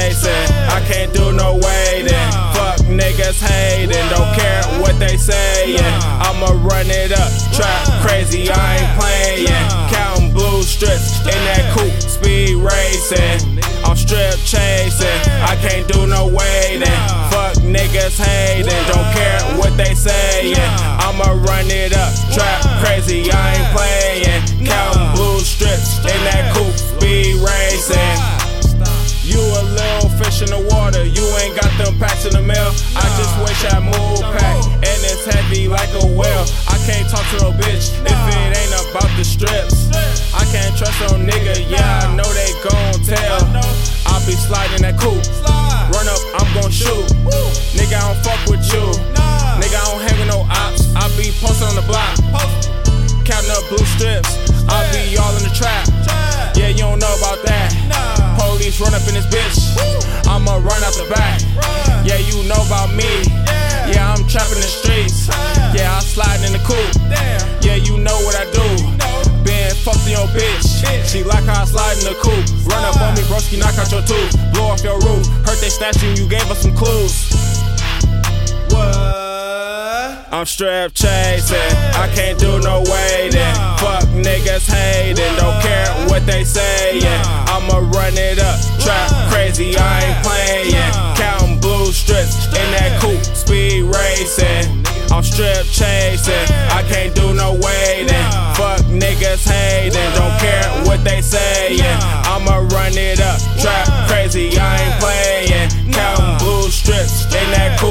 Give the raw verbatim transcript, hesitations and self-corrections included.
chasing. I can't do no waiting. Fuck niggas hating. Don't care what they saying. I'ma run it up. Trap crazy, I ain't playing. Counting blue strips in that coupe, speed racing. I'm strip chasing. I can't do no waiting. Fuck niggas hating. Don't care what they saying. I'ma run it up. Trap crazy, I ain't playing. Counting blue strips in that coupe, speed racing. You a little fish in the water. You ain't got them packs in the mail. I just wish I moved pack, and it's heavy like a whale. I can't talk to no bitch if it ain't about the strips. I can't trust no nigga. Yeah, I know they gon' tell. I'll be sliding that coupe. Run up, I'm gon' shoot. Nigga, I don't fuck with you. Nigga, I don't hang with no ops. I be posting on the block, counting up blue strips. I be all in the trap. Yeah, you don't know about that. Police run up in this bitch. I'ma run out the back. Yeah, you know about me. Yeah, I'm trapping the streets. Yeah, I slide in the coupe. Yeah, you know what I do. Been fucked in your bitch. She like how I slide in the coupe. Run up on me, broski, knock out your tooth. Blow off your roof. Hurt they statue, you gave us some clues. What? I'm strip chasing. I can't do no waiting. Fuck niggas hating. Don't care what they saying. I'ma run it up. Trap crazy, I ain't playing. Counting blue strips in that coupe, speed racing. I'm strip chasing. I can't do no waiting. Fuck niggas hating. Don't care what they saying. I'ma run it up. Trap crazy, I ain't playing. Counting blue strips in that coupe.